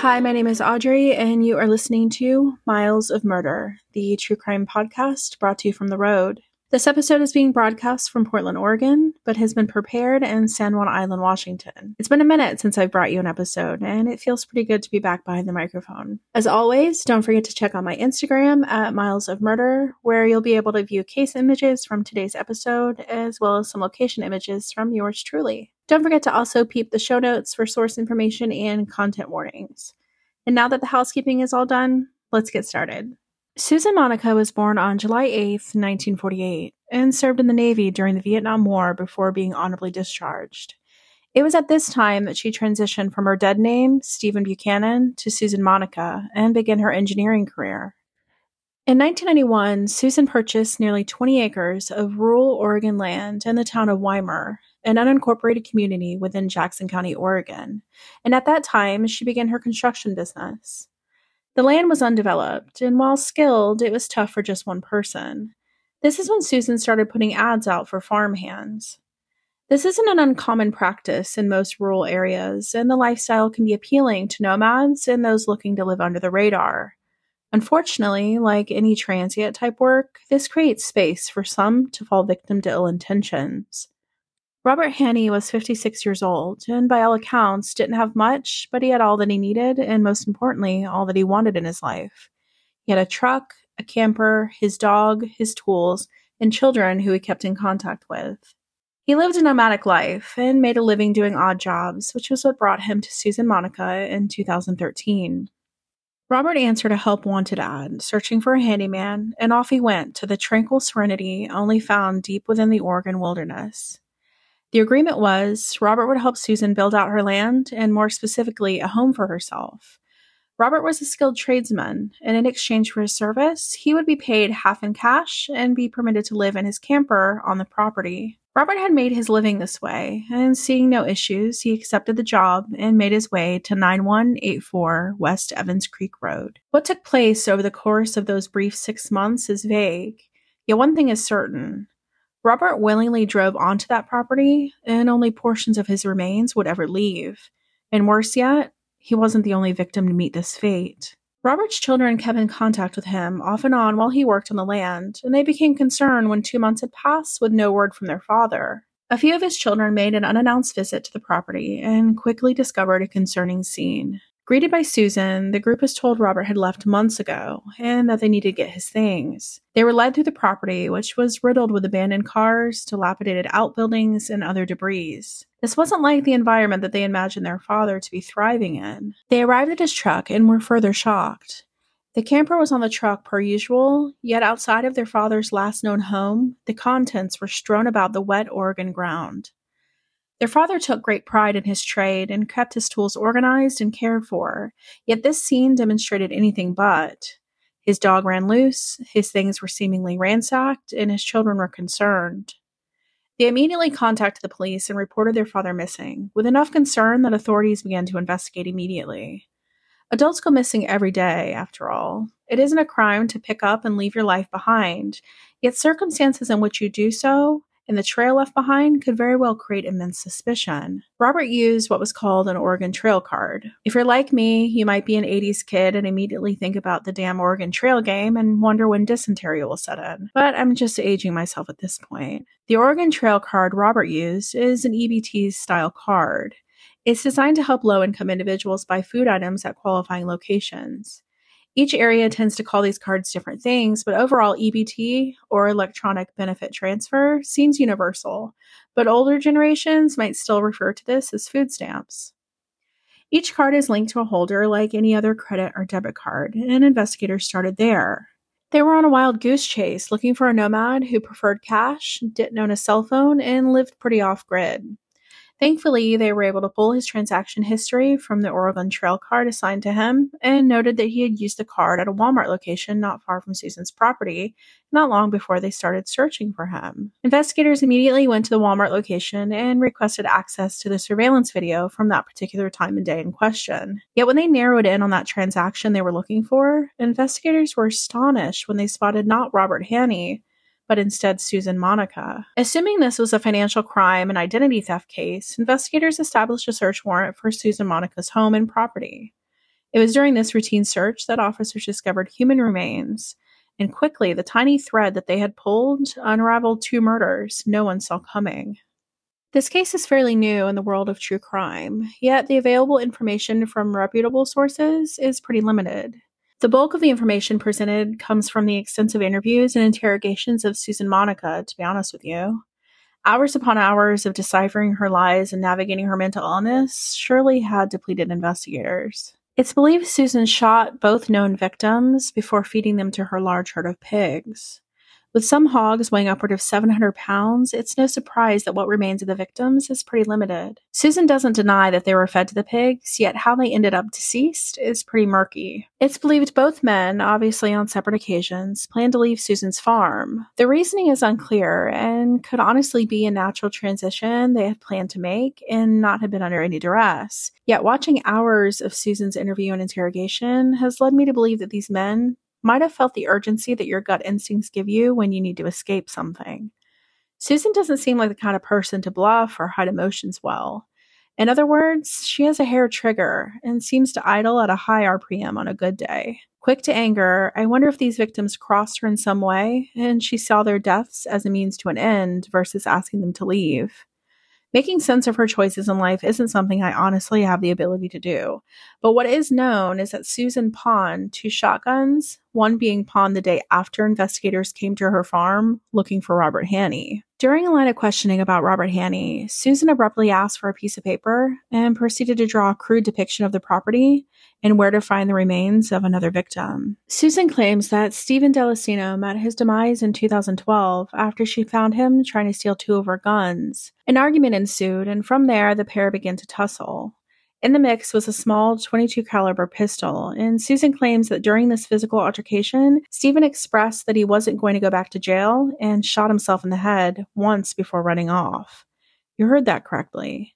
Hi, my name is Audrey, and you are listening to Miles of Murder, the true crime podcast brought to you from the road. This episode is being broadcast from Portland, Oregon, but has been prepared in San Juan Island, Washington. It's been a minute since I've brought you an episode, and it feels pretty good to be back behind the microphone. As always, don't forget to check out my Instagram at Miles of Murder, where you'll be able to view case images from today's episode, as well as some location images from yours truly. Don't forget to also peep the show notes for source information and content warnings. And now that the housekeeping is all done, let's get started. Susan Monica was born on July 8, 1948, and served in the Navy during the Vietnam War before being honorably discharged. It was at this time that she transitioned from her dead name, Stephen Buchanan, to Susan Monica and began her engineering career. In 1991, Susan purchased nearly 20 acres of rural Oregon land in the town of Weimer, an unincorporated community within Jackson County, Oregon, and at that time, she began her construction business. The land was undeveloped, and while skilled, it was tough for just one person. This is when Susan started putting ads out for farmhands. This isn't an uncommon practice in most rural areas, and the lifestyle can be appealing to nomads and those looking to live under the radar. Unfortunately, like any transient type work, this creates space for some to fall victim to ill intentions. Robert Haney was 56 years old, and by all accounts didn't have much, but he had all that he needed, and most importantly, all that he wanted in his life. He had a truck, a camper, his dog, his tools, and children who he kept in contact with. He lived a nomadic life and made a living doing odd jobs, which was what brought him to Susan Monica in 2013. Robert answered a help wanted ad, searching for a handyman, and off he went to the tranquil serenity only found deep within the Oregon wilderness. The agreement was Robert would help Susan build out her land and, more specifically, a home for herself. Robert was a skilled tradesman, and in exchange for his service, he would be paid half in cash and be permitted to live in his camper on the property. Robert had made his living this way, and seeing no issues, he accepted the job and made his way to 9184 West Evans Creek Road. What took place over the course of those brief 6 months is vague, yet one thing is certain. Robert willingly drove onto that property, and only portions of his remains would ever leave. And worse yet, he wasn't the only victim to meet this fate. Robert's children kept in contact with him off and on while he worked on the land, and they became concerned when 2 months had passed with no word from their father. A few of his children made an unannounced visit to the property and quickly discovered a concerning scene. Greeted by Susan, the group was told Robert had left months ago and that they needed to get his things. They were led through the property, which was riddled with abandoned cars, dilapidated outbuildings, and other debris. This wasn't like the environment that they imagined their father to be thriving in. They arrived at his truck and were further shocked. The camper was on the truck per usual, yet outside of their father's last known home, the contents were strewn about the wet Oregon ground. Their father took great pride in his trade and kept his tools organized and cared for, yet this scene demonstrated anything but. His dog ran loose, his things were seemingly ransacked, and his children were concerned. They immediately contacted the police and reported their father missing, with enough concern that authorities began to investigate immediately. Adults go missing every day, after all. It isn't a crime to pick up and leave your life behind, yet circumstances in which you do so and the trail left behind could very well create immense suspicion. Robert used what was called an Oregon Trail card. If you're like me, you might be an 80s kid and immediately think about the damn Oregon Trail game and wonder when dysentery will set in. But I'm just aging myself at this point. The Oregon Trail card Robert used is an EBT-style card. It's designed to help low-income individuals buy food items at qualifying locations. Each area tends to call these cards different things, but overall EBT, or Electronic Benefit Transfer, seems universal, but older generations might still refer to this as food stamps. Each card is linked to a holder like any other credit or debit card, and investigators started there. They were on a wild goose chase looking for a nomad who preferred cash, didn't own a cell phone, and lived pretty off-grid. Thankfully, they were able to pull his transaction history from the Oregon Trail card assigned to him and noted that he had used the card at a Walmart location not far from Susan's property not long before they started searching for him. Investigators immediately went to the Walmart location and requested access to the surveillance video from that particular time and day in question. Yet when they narrowed in on that transaction they were looking for, investigators were astonished when they spotted not Robert Haney, but instead Susan Monica. Assuming this was a financial crime and identity theft case, investigators established a search warrant for Susan Monica's home and property. It was during this routine search that officers discovered human remains, and quickly the tiny thread that they had pulled unraveled two murders no one saw coming. This case is fairly new in the world of true crime, yet the available information from reputable sources is pretty limited. The bulk of the information presented comes from the extensive interviews and interrogations of Susan Monica, to be honest with you. Hours upon hours of deciphering her lies and navigating her mental illness surely had depleted investigators. It's believed Susan shot both known victims before feeding them to her large herd of pigs. With some hogs weighing upward of 700 pounds, it's no surprise that what remains of the victims is pretty limited. Susan doesn't deny that they were fed to the pigs, yet how they ended up deceased is pretty murky. It's believed both men, obviously on separate occasions, planned to leave Susan's farm. The reasoning is unclear and could honestly be a natural transition they had planned to make and not have been under any duress. Yet watching hours of Susan's interview and interrogation has led me to believe that these men might have felt the urgency that your gut instincts give you when you need to escape something. Susan doesn't seem like the kind of person to bluff or hide emotions well. In other words, she has a hair trigger and seems to idle at a high RPM on a good day. Quick to anger, I wonder if these victims crossed her in some way and she saw their deaths as a means to an end versus asking them to leave. Making sense of her choices in life isn't something I honestly have the ability to do, but what is known is that Susan pawned two shotguns, one being pawned the day after investigators came to her farm looking for Robert Haney. During a line of questioning about Robert Haney, Susan abruptly asked for a piece of paper and proceeded to draw a crude depiction of the property and where to find the remains of another victim. Susan claims that Stephen Delicino met his demise in 2012 after she found him trying to steal two of her guns. An argument ensued, and from there the pair began to tussle. In the mix was a small .22 caliber pistol, and Susan claims that during this physical altercation, Stephen expressed that he wasn't going to go back to jail and shot himself in the head once before running off. You heard that correctly.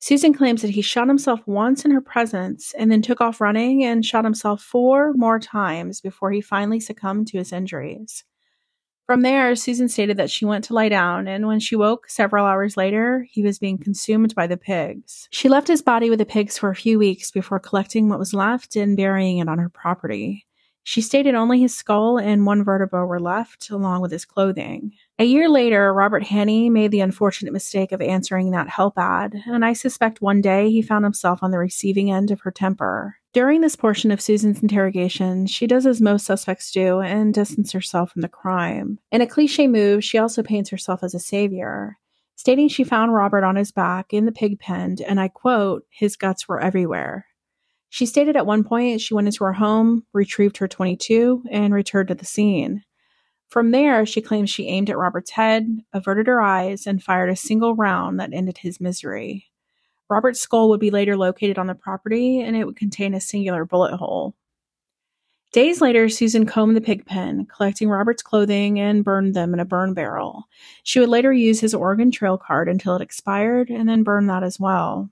Susan claims that he shot himself once in her presence and then took off running and shot himself 4 more times before he finally succumbed to his injuries. From there, Susan stated that she went to lie down, and when she woke several hours later, he was being consumed by the pigs. She left his body with the pigs for a few weeks before collecting what was left and burying it on her property. She stated only his skull and 1 vertebra were left, along with his clothing. A year later, Robert Haney made the unfortunate mistake of answering that help ad, and I suspect one day he found himself on the receiving end of her temper. During this portion of Susan's interrogation, she does as most suspects do and distances herself from the crime. In a cliche move, she also paints herself as a savior, stating she found Robert on his back in the pig pen, and I quote, "his guts were everywhere." She stated at one point she went into her home, retrieved her .22, and returned to the scene. From there, she claims she aimed at Robert's head, averted her eyes, and fired a single round that ended his misery. Robert's skull would be later located on the property, and it would contain a singular bullet hole. Days later, Susan combed the pig pen, collecting Robert's clothing and burned them in a burn barrel. She would later use his Oregon Trail card until it expired, and then burn that as well.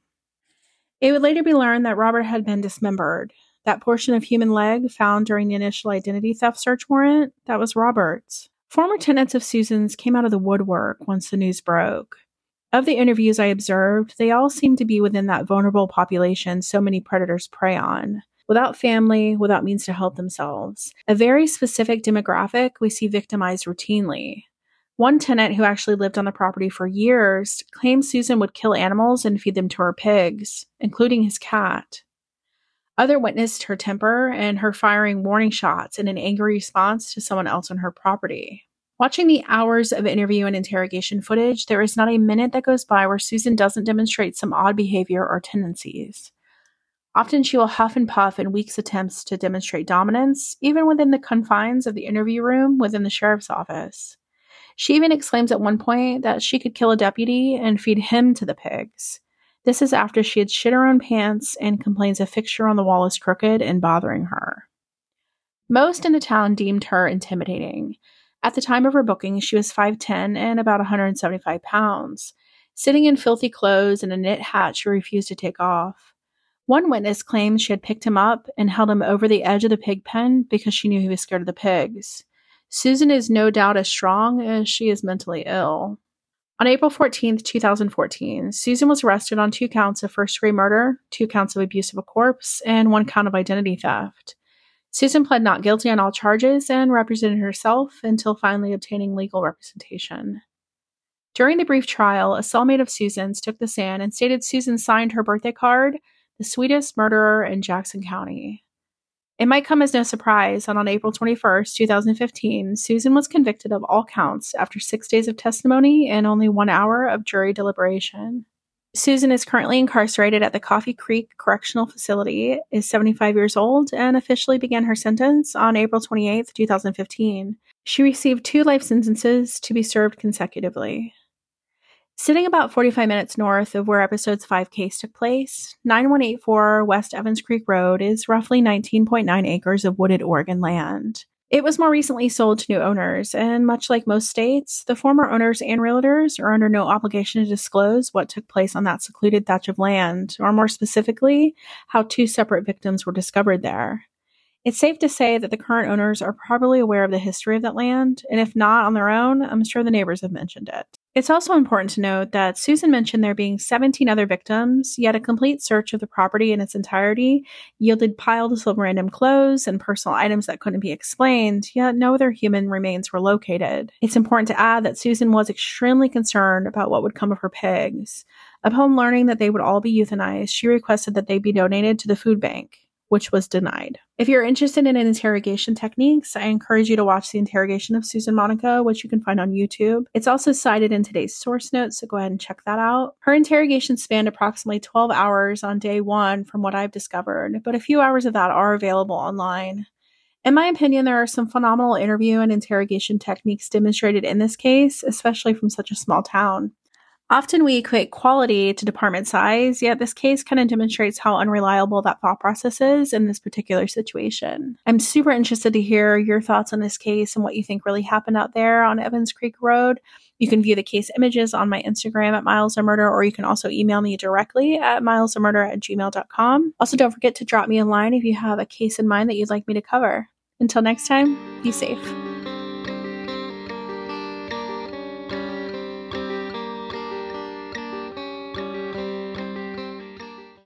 It would later be learned that Robert had been dismembered. That portion of human leg found during the initial identity theft search warrant, that was Robert's. Former tenants of Susan's came out of the woodwork once the news broke. Of the interviews I observed, they all seemed to be within that vulnerable population so many predators prey on. Without family, without means to help themselves. A very specific demographic we see victimized routinely. One tenant who actually lived on the property for years claimed Susan would kill animals and feed them to her pigs, including his cat. Others witnessed her temper and her firing warning shots in an angry response to someone else on her property. Watching the hours of interview and interrogation footage, there is not a minute that goes by where Susan doesn't demonstrate some odd behavior or tendencies. Often she will huff and puff in weak attempts to demonstrate dominance, even within the confines of the interview room within the sheriff's office. She even exclaims at one point that she could kill a deputy and feed him to the pigs. This is after she had shit her own pants and complains a fixture on the wall is crooked and bothering her. Most in the town deemed her intimidating. At the time of her booking, she was 5'10" and about 175 pounds. Sitting in filthy clothes and a knit hat she refused to take off. One witness claimed she had picked him up and held him over the edge of the pig pen because she knew he was scared of the pigs. Susan is no doubt as strong as she is mentally ill. On April 14th, 2014, Susan was arrested on 2 counts of first-degree murder, 2 counts of abuse of a corpse, and 1 count of identity theft. Susan pled not guilty on all charges and represented herself until finally obtaining legal representation. During the brief trial, a cellmate of Susan's took the stand and stated Susan signed her birthday card, "The Sweetest Murderer in Jackson County." It might come as no surprise that on April 21st, 2015, Susan was convicted of all counts after 6 days of testimony and only 1 hour of jury deliberation. Susan is currently incarcerated at the Coffee Creek Correctional Facility, is 75 years old, and officially began her sentence on April 28, 2015. She received 2 life sentences to be served consecutively. Sitting about 45 minutes north of where episode's 5 case took place, 9184 West Evans Creek Road is roughly 19.9 acres of wooded Oregon land. It was more recently sold to new owners, and much like most states, the former owners and realtors are under no obligation to disclose what took place on that secluded thatch of land, or more specifically, how 2 separate victims were discovered there. It's safe to say that the current owners are probably aware of the history of that land, and if not on their own, I'm sure the neighbors have mentioned it. It's also important to note that Susan mentioned there being 17 other victims, yet a complete search of the property in its entirety yielded piles of random clothes and personal items that couldn't be explained, yet no other human remains were located. It's important to add that Susan was extremely concerned about what would come of her pigs. Upon learning that they would all be euthanized, she requested that they be donated to the food bank, which was denied. If you're interested in interrogation techniques, I encourage you to watch the interrogation of Susan Monica, which you can find on YouTube. It's also cited in today's source notes, so go ahead and check that out. Her interrogation spanned approximately 12 hours on day 1 from what I've discovered, but a few hours of that are available online. In my opinion, there are some phenomenal interview and interrogation techniques demonstrated in this case, especially from such a small town. Often we equate quality to department size, yet this case kind of demonstrates how unreliable that thought process is in this particular situation. I'm super interested to hear your thoughts on this case and what you think really happened out there on Evans Creek Road. You can view the case images on my Instagram at Miles of Murder, or you can also email me directly at milesofmurder@gmail.com. Also, don't forget to drop me a line if you have a case in mind that you'd like me to cover. Until next time, be safe.